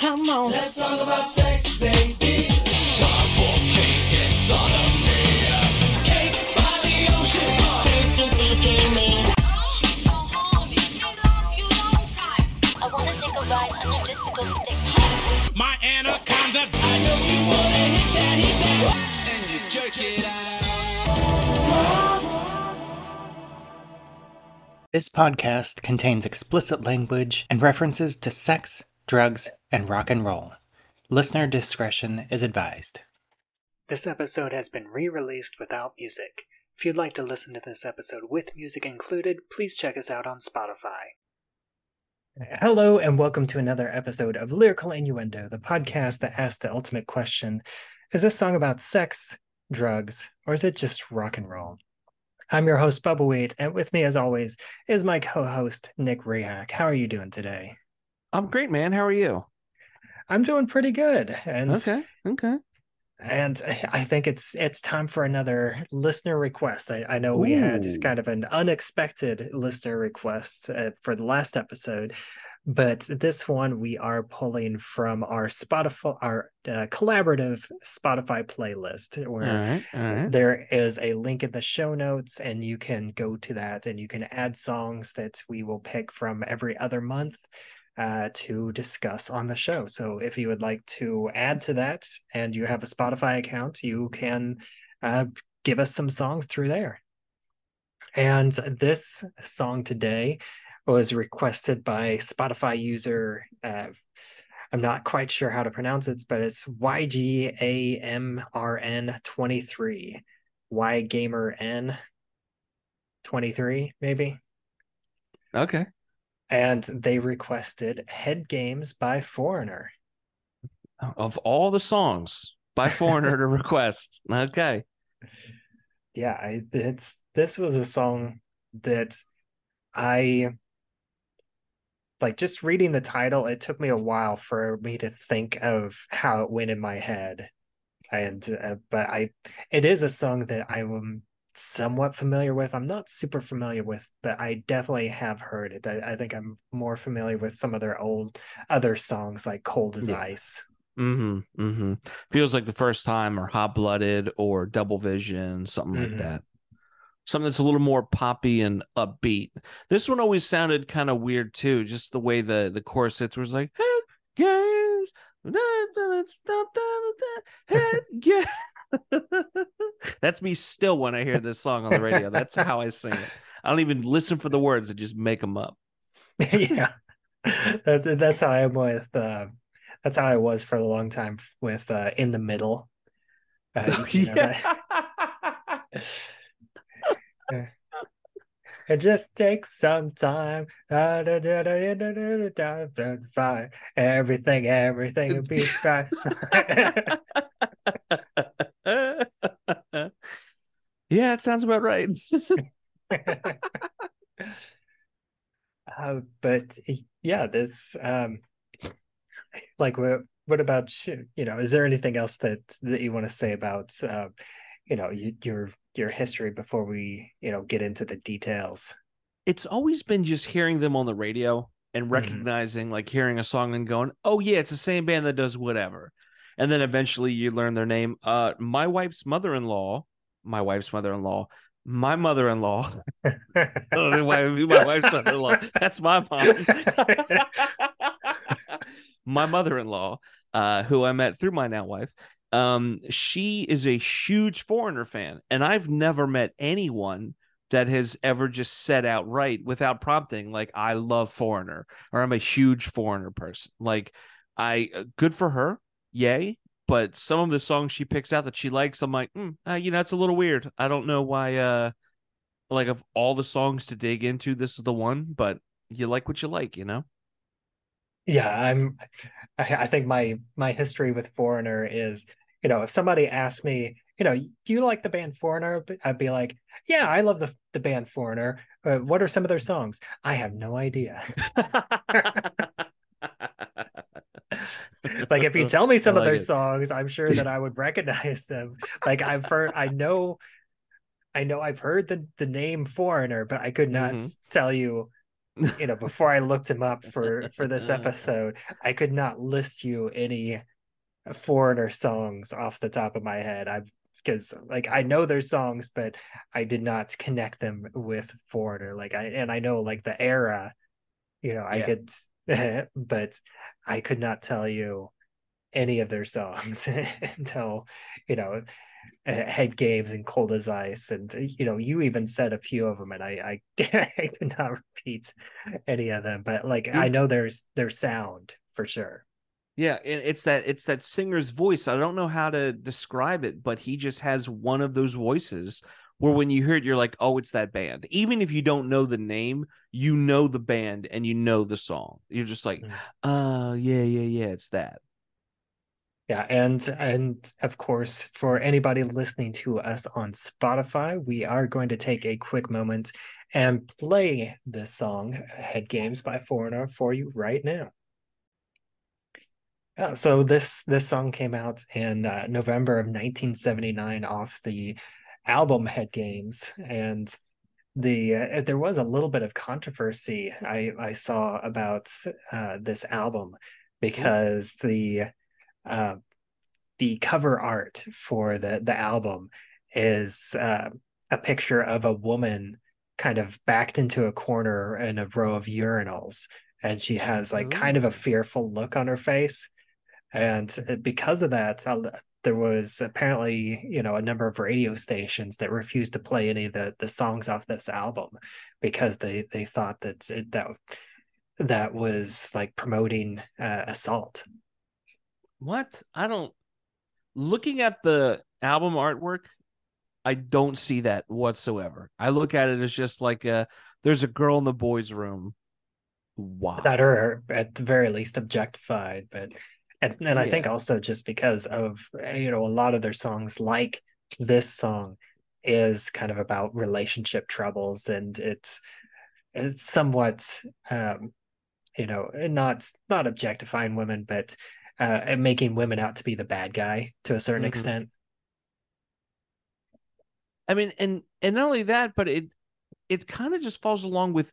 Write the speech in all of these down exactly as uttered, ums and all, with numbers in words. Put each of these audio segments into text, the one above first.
Come on. Let's talk about sex, baby. Time for cake and sodomy. Cake by the ocean. If you seeking me. I want to take a ride on your disco stick. My anaconda. I know you want to hit that, hit that. And you jerk it out. This podcast contains explicit language and references to sex, drugs, and rock and roll. Listener discretion is advised. This episode has been re-released without music. If you'd like to listen to this episode with music included, please check us out on Spotify. Hello, and welcome to another episode of Lyrical Innuendo, the podcast that asks the ultimate question, is this song about sex, drugs, or is it just rock and roll? I'm your host, Bubba Wheat, and with me, as always, is my co-host, Nick Rehak. How are you doing today? I'm great, man. How are you? I'm doing pretty good. And okay, okay. And I think it's it's time for another listener request. I, I know we Ooh. had just kind of an unexpected listener request uh, for the last episode, but this one we are pulling from our Spotify, our uh, collaborative Spotify playlist, where all right, all right. there is a link in the show notes, and you can go to that, and you can add songs that we will pick from every other month Uh, to discuss on the show. So if you would like to add to that and you have a Spotify account, you can uh, give us some songs through there. And this song today was requested by Spotify user, uh, I'm not quite sure how to pronounce it, but it's Y G A M R N twenty-three. Y Gamer N twenty-three, maybe? Okay. And they requested Head Games by Foreigner. Of all the songs by Foreigner to request. Okay. Yeah, I, it's this was a song that I, like, just reading the title, it took me a while for me to think of how it went in my head. And uh, but I it is a song that I am somewhat familiar with. I'm not super familiar with, but I definitely have heard it. I, I think I'm more familiar with some of their old other songs like Cold as yeah. Ice. Mm-hmm, mm-hmm. Feels like the first time, or Hot Blooded, or Double Vision, something mm-hmm. like that. Something that's a little more poppy and upbeat. This one always sounded kind of weird too, just the way the, the chorus hits was like, head games, head games. That's me still when I hear this song on the radio. That's how I sing it. I don't even listen for the words. I just make them up. Yeah, that, that's how I am with. Uh, that's how I was for a long time with uh, In the Middle. Uh, oh, you know, yeah. That... It just takes some time. Everything, everything will be fine. Yeah, it sounds about right. uh, but yeah, this um, like what? What about you? You know, is there anything else that that you want to say about uh, you know you, your your history before we you know get into the details? It's always been just hearing them on the radio and recognizing, mm-hmm. like hearing a song and going, "Oh yeah, it's the same band that does whatever," and then eventually you learn their name. Uh, my wife's mother-in-law. My wife's mother-in-law, my mother-in-law. I don't know why my wife's mother-in-law. That's my mom. My mother-in-law, uh, who I met through my now wife. Um, she is a huge Foreigner fan, and I've never met anyone that has ever just said outright without prompting, like, I love Foreigner, or I'm a huge Foreigner person. Like, I good for her. Yay. But some of the songs she picks out that she likes, I'm like, mm, uh, you know, it's a little weird. I don't know why, uh, like, of all the songs to dig into, this is the one, but you like what you like, you know? Yeah, I'm, I think my, my history with Foreigner is, you know, if somebody asked me, you know, do you like the band Foreigner? I'd be like, yeah, I love the, the band Foreigner. Uh, what are some of their songs? I have no idea. Like, if you tell me some like of their it. songs, I'm sure that I would recognize them. Like, I've heard, I know, I know I've heard the, the name Foreigner, but I could not mm-hmm. tell you you know, before I looked him up for, for this episode, I could not list you any Foreigner songs off the top of my head. I because like I know their songs, but I did not connect them with Foreigner. Like I and I know like the era, you know, I yeah. could, but I could not tell you any of their songs until, you know, Head Games and Cold as Ice, and you know, you even said a few of them, and I I, I could not repeat any of them, but like I know there's their sound for sure. Yeah, and it's that it's that singer's voice. I don't know how to describe it, but he just has one of those voices where when you hear it, you're like, oh, it's that band. Even if you don't know the name, you know the band and you know the song. You're just like, oh yeah, yeah, yeah, it's that. Yeah, and and of course, for anybody listening to us on Spotify, we are going to take a quick moment and play this song, Head Games by Foreigner, for you right now. Yeah, so this this song came out in uh, November of nineteen seventy-nine off the album Head Games, and the uh, there was a little bit of controversy I, I saw about uh, this album because the Uh, the cover art for the, the album is uh, a picture of a woman kind of backed into a corner in a row of urinals. And she has like Ooh. kind of a fearful look on her face. And because of that, there was apparently, you know, a number of radio stations that refused to play any of the, the songs off this album because they, they thought that it, that that was like promoting uh, assault. What? I don't... Looking at the album artwork, I don't see that whatsoever. I look at it as just like a, there's a girl in the boys' room. Wow. That are, at the very least, objectified. But And, and I yeah. think also just because of, you know, a lot of their songs, like this song, is kind of about relationship troubles. And it's, it's somewhat, um, you know, not not objectifying women, but... Uh, and making women out to be the bad guy to a certain mm-hmm. extent. I mean, and and not only that, but it it kind of just falls along with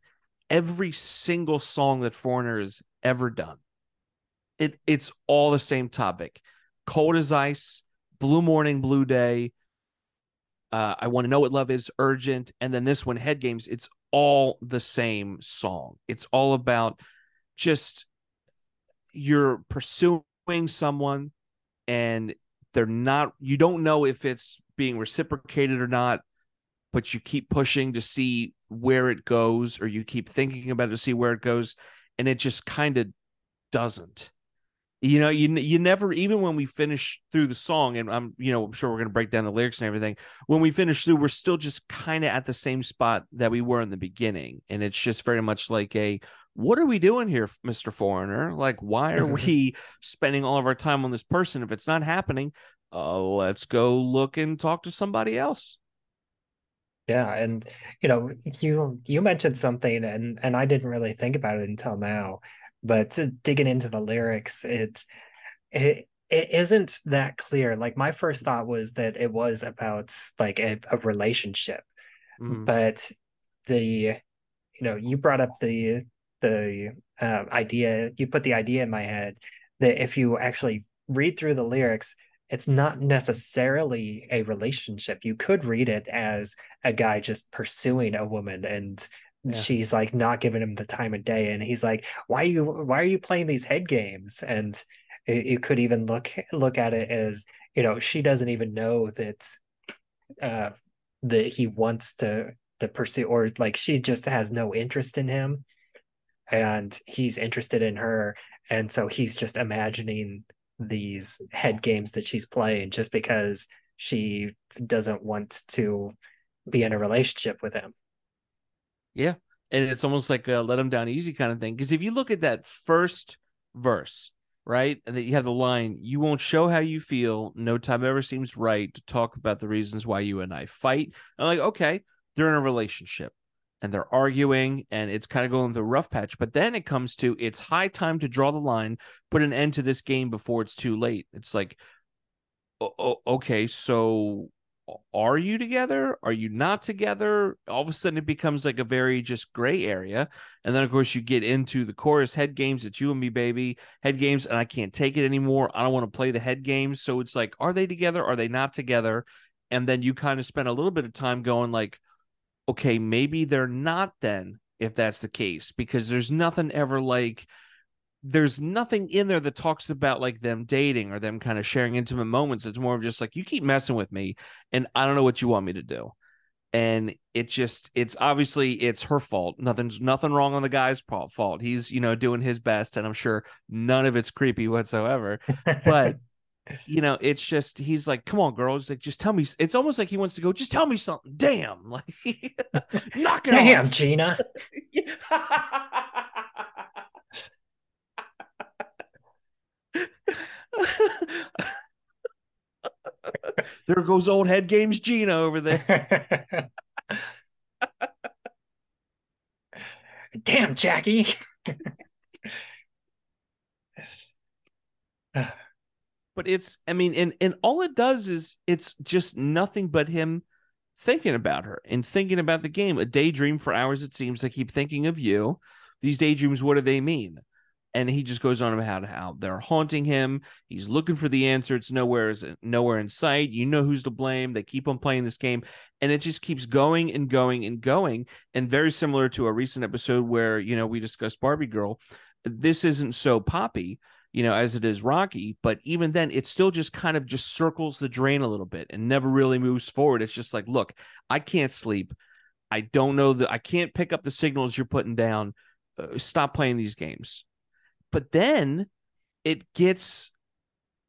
every single song that Foreigner has ever done. It it's all the same topic: Cold as Ice, Blue Morning Blue Day, uh, I Want to Know What Love Is, Urgent, and then this one, Head Games. It's all the same song. It's all about just you're pursuing someone and they're not, you don't know if it's being reciprocated or not, but you keep pushing to see where it goes, or you keep thinking about it to see where it goes, and it just kind of doesn't. You know, you you never, even when we finish through the song, and I'm, you know, I'm sure we're going to break down the lyrics and everything, when we finish through, we're still just kind of at the same spot that we were in the beginning, and it's just very much like a, what are we doing here, Mister Foreigner? Like, why are we spending all of our time on this person? If it's not happening, uh, let's go look and talk to somebody else. Yeah. And, you know, you, you mentioned something and, and I didn't really think about it until now, but digging into the lyrics, it, it, it isn't that clear. Like my first thought was that it was about like a, a relationship, mm. but the, you know, you brought up the, the uh, idea, you put the idea in my head that if you actually read through the lyrics, it's not necessarily a relationship. You could read it as a guy just pursuing a woman and yeah. she's like not giving him the time of day. And he's like, why are you, why are you playing these head games? And you could even look, look at it as, you know, she doesn't even know that, uh, that he wants to, to pursue, or like, she just has no interest in him. And he's interested in her, and so he's just imagining these head games that she's playing just because she doesn't want to be in a relationship with him. Yeah, and it's almost like a let him down easy kind of thing, because if you look at that first verse, right, and that you have the line, you won't show how you feel, no time ever seems right to talk about the reasons why you and I fight. And I'm like, okay, they're in a relationship. And they're arguing, and it's kind of going through a rough patch. But then it comes to, it's high time to draw the line, put an end to this game before it's too late. It's like, oh, okay, so are you together? Are you not together? All of a sudden it becomes like a very just gray area. And then of course you get into the chorus, head games, it's you and me, baby, head games. And I can't take it anymore. I don't want to play the head games. So it's like, are they together? Are they not together? And then you kind of spend a little bit of time going like, okay, maybe they're not then, if that's the case, because there's nothing ever like, there's nothing in there that talks about like them dating or them kind of sharing intimate moments. It's more of just like, you keep messing with me and I don't know what you want me to do. And it just, it's obviously it's her fault. Nothing's nothing wrong on the guy's fault. He's, you know, doing his best, and I'm sure none of it's creepy whatsoever, but you know, it's just, he's like, come on, girls, like, just tell me. It's almost like he wants to go, just tell me something. Damn. Like, knock it off. Damn, Gina. There goes old head games Gina over there. Damn, Jackie. But it's, I mean, and and all it does is it's just nothing but him thinking about her and thinking about the game. A daydream for hours, it seems. I keep thinking of you. These daydreams, what do they mean? And he just goes on about how they're haunting him. He's looking for the answer. It's nowhere, is nowhere in sight. You know who's to blame. They keep on playing this game. And it just keeps going and going and going. And very similar to a recent episode where, you know, we discussed Barbie Girl. This isn't so poppy, you know, as it is rocky, but even then it still just kind of just circles the drain a little bit and never really moves forward. It's just like, look, I can't sleep. I don't know that I can't pick up the signals you're putting down. Uh, stop playing these games. But then it gets,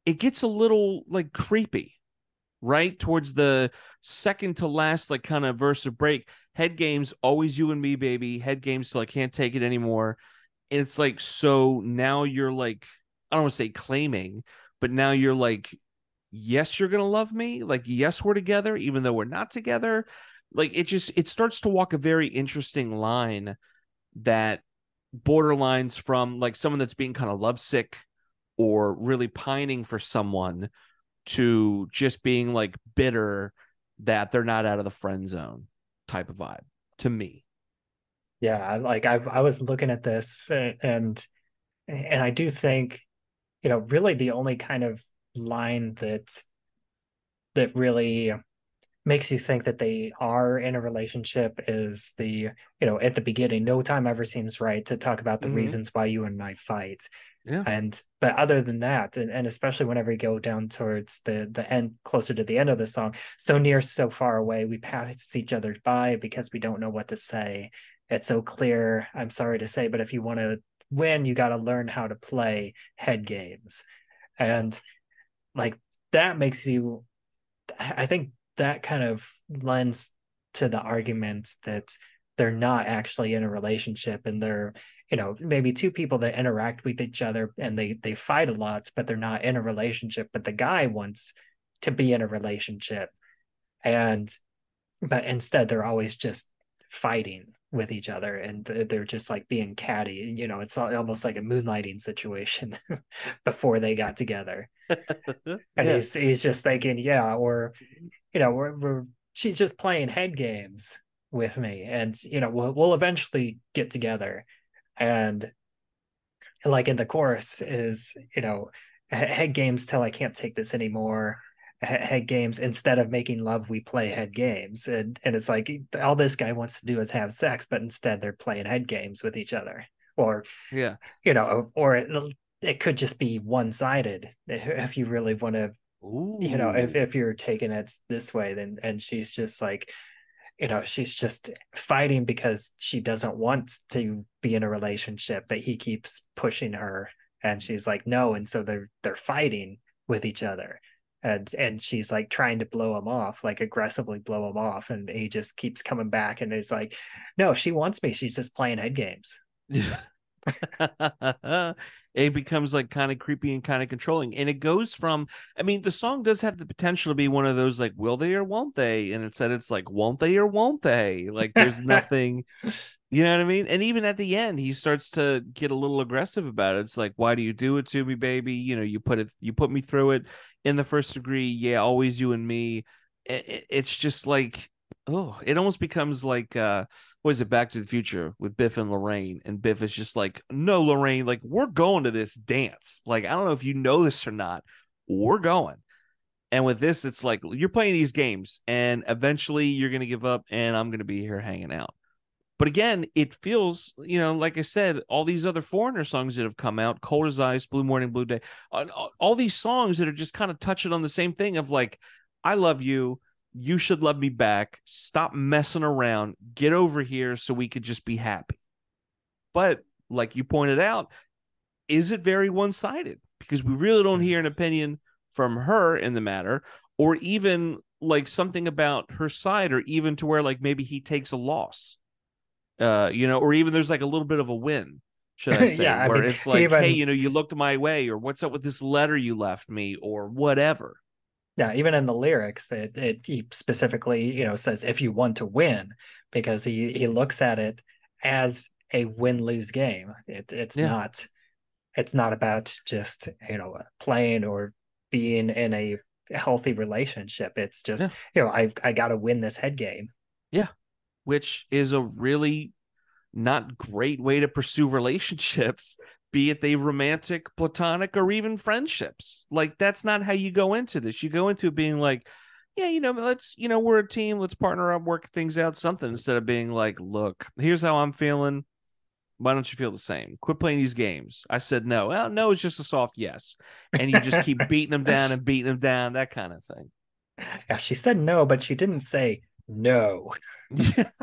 it gets a little like creepy, right? Towards the second to last, like kind of verse of break, head games, always you and me, baby, head games till I can't take it anymore. And it's like, so now you're like, I don't want to say claiming, but now you're like, yes, you're going to love me. Like, yes, we're together, even though we're not together. Like, it just, it starts to walk a very interesting line that borderlines from like someone that's being kind of lovesick or really pining for someone to just being like bitter that they're not out of the friend zone type of vibe to me. Yeah. Like I, I was looking at this and, and I do think, you know, really the only kind of line that that really makes you think that they are in a relationship is the, you know, at the beginning, no time ever seems right to talk about the mm-hmm. reasons why you and I fight. Yeah. And, but other than that, and, and especially whenever you go down towards the, the end, closer to the end of the song, so near, so far away, we pass each other by because we don't know what to say. It's so clear. I'm sorry to say, but if you want to win, you got to learn how to play head games. And like that makes you, I think that kind of lends to the argument that they're not actually in a relationship, and they're, you know, maybe two people that interact with each other and they they fight a lot, but they're not in a relationship. But the guy wants to be in a relationship, and but instead they're always just fighting with each other, and they're just like being catty, you know. It's almost like a moonlighting situation before they got together. And yeah. he's he's just thinking, yeah, or you know, we're, we're she's just playing head games with me, and you know, we'll we'll eventually get together. And like in the chorus is, you know, head games till I can't take this anymore. Head games, instead of making love we play head games. And and it's like all this guy wants to do is have sex, but instead they're playing head games with each other. Or yeah, you know, or it, it could just be one-sided if you really want to. Ooh. You know, if, if you're taking it this way, then and she's just like, you know, she's just fighting because she doesn't want to be in a relationship, but he keeps pushing her and she's like no, and so they're they're fighting with each other. And and she's like trying to blow him off, like aggressively blow him off. And he just keeps coming back and it's like, no, she wants me. She's just playing head games. It becomes like kind of creepy and kind of controlling. And it goes from, I mean, the song does have the potential to be one of those like, will they or won't they? And instead it's like, won't they or won't they? Like there's nothing, you know what I mean? And even at the end, he starts to get a little aggressive about it. It's like, why do you do it to me, baby? You know, you put it, you put me through it. In the first degree, yeah, always you and me. it, it's just like, oh, it almost becomes like, uh, what is it, Back to the Future with Biff and Lorraine, and Biff is just like, no, Lorraine, like, we're going to this dance. Like, I don't know if you know this or not, we're going. And with this, it's like, you're playing these games and eventually you're going to give up and I'm going to be here hanging out. But again, it feels, you know, like I said, all these other Foreigner songs that have come out, Cold as Ice, Blue Morning Blue Day, all these songs that are just kind of touching on the same thing of like, I love you, you should love me back, stop messing around, get over here so we could just be happy. But like you pointed out, is it very one-sided? Because we really don't hear an opinion from her in the matter, or even like something about her side, or even to where like maybe he takes a loss. Uh, you know, or even there's like a little bit of a win, should I say, yeah, where I mean, it's like, even, hey, you know, you looked my way, or what's up with this letter you left me, or whatever. Yeah, even in the lyrics, it, it he specifically, you know, says if you want to win, because he he looks at it as a win-lose game. It, it's yeah. not, it's not about just, you know, playing or being in a healthy relationship. It's just, yeah. you know, I I got to win this head game. Yeah. Which is a really not great way to pursue relationships, be it they romantic, platonic, or even friendships. Like, that's not how you go into this. You go into it being like, yeah, you know, let's, you know, we're a team. Let's partner up, work things out, something, instead of being like, look, here's how I'm feeling. Why don't you feel the same? Quit playing these games. I said no. Well, no, it's just a soft yes. And you just keep beating them down and beating them down, that kind of thing. Yeah, she said no, but she didn't say no. Let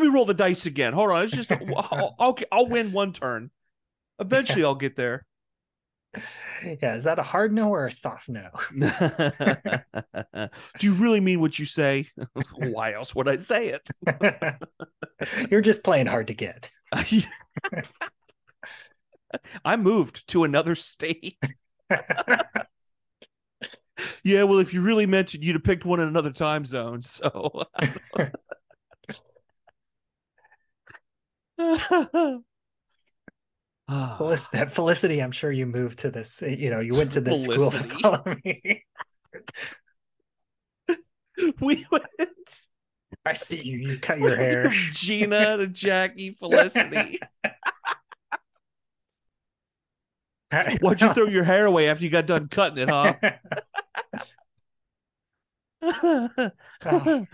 me roll the dice again. Hold on, it's just I'll, I'll, I'll win one turn. Eventually, yeah. I'll get there. Yeah, is that a hard no or a soft no? Do you really mean what you say? Why else would I say it? You're just playing hard to get. I moved to another state. Yeah, well, if you really meant it, you'd have picked one in another time zone. So, Felicity, I'm sure you moved to this. You know, you went to this Felicity. School of economy. We went. I see you. You cut your hair. Gina to Jackie, Felicity. Why'd you throw your hair away after you got done cutting it, huh? oh. Oh,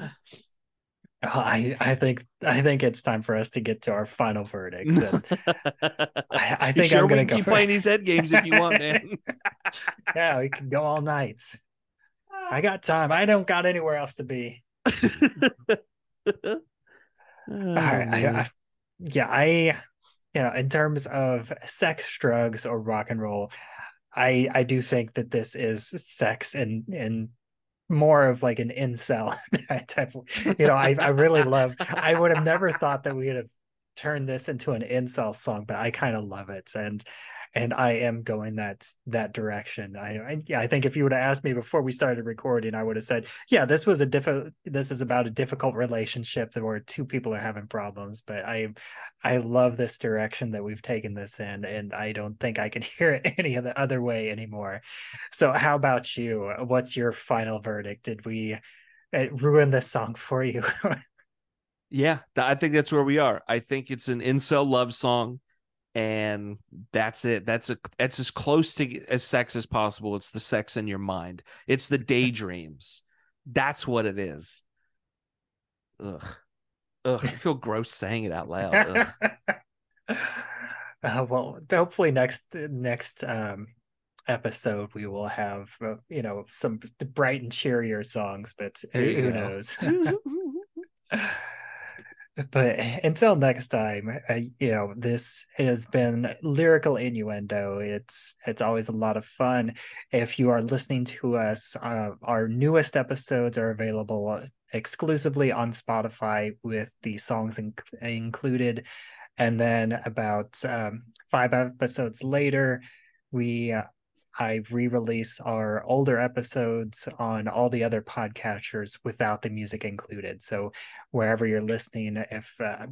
I, I think I think it's time for us to get to our final verdicts. And I, I think sure I'm going to go keep for... playing these head games if you want, man. Yeah, we can go all night. I got time. I don't got anywhere else to be. oh, all right. I, I, yeah, I. You know, in terms of sex, drugs, or rock and roll, I I do think that this is sex and and more of like an incel type. You know, I I really love. I would have never thought that we would have turned this into an incel song, but I kind of love it, and and I am going that that direction. I I, I think if you would have asked me before we started recording, I would have said, yeah, this was a diff. This is about a difficult relationship where two people are having problems. But I I love this direction that we've taken this in, and I don't think I can hear it any other other way anymore. So how about you? What's your final verdict? Did we ruin this song for you? Yeah, I think that's where we are. I think it's an incel love song. And that's it. That's a that's as close to as sex as possible. It's the sex in your mind. It's the daydreams. That's what it is. Ugh, ugh. I feel gross saying it out loud. Uh, well, hopefully next next um, episode we will have uh, you know, some bright and cheerier songs. But who, who knows? But until next time, uh, you know, this has been Lyrical Innuendo. It's it's always a lot of fun. If you are listening to us, uh, our newest episodes are available exclusively on Spotify with the songs in- included. And then about um, five episodes later, we uh, I re-release our older episodes on all the other podcatchers without the music included. So wherever you're listening, if uh,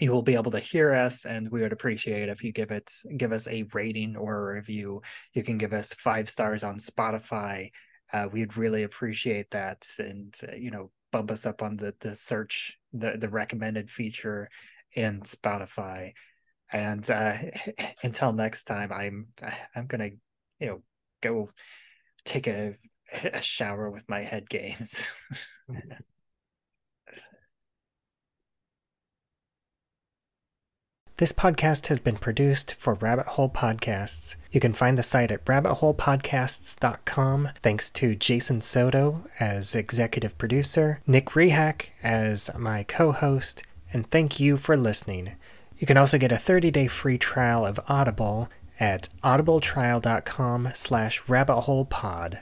you will be able to hear us, and we would appreciate if you give it, give us a rating or a review. You can give us five stars on Spotify uh, we'd really appreciate that. And, uh, you know, bump us up on the the search, the, the recommended feature in Spotify. And uh, until next time, I'm I'm going to, you know, go take a, a shower with my head games. This podcast has been produced for Rabbit Hole Podcasts. You can find the site at rabbit hole podcasts dot com. Thanks to Jason Soto as executive producer, Nick Rehak as my co-host, and thank you for listening. You can also get a thirty-day free trial of Audible at audible trial dot com slash rabbit hole pod.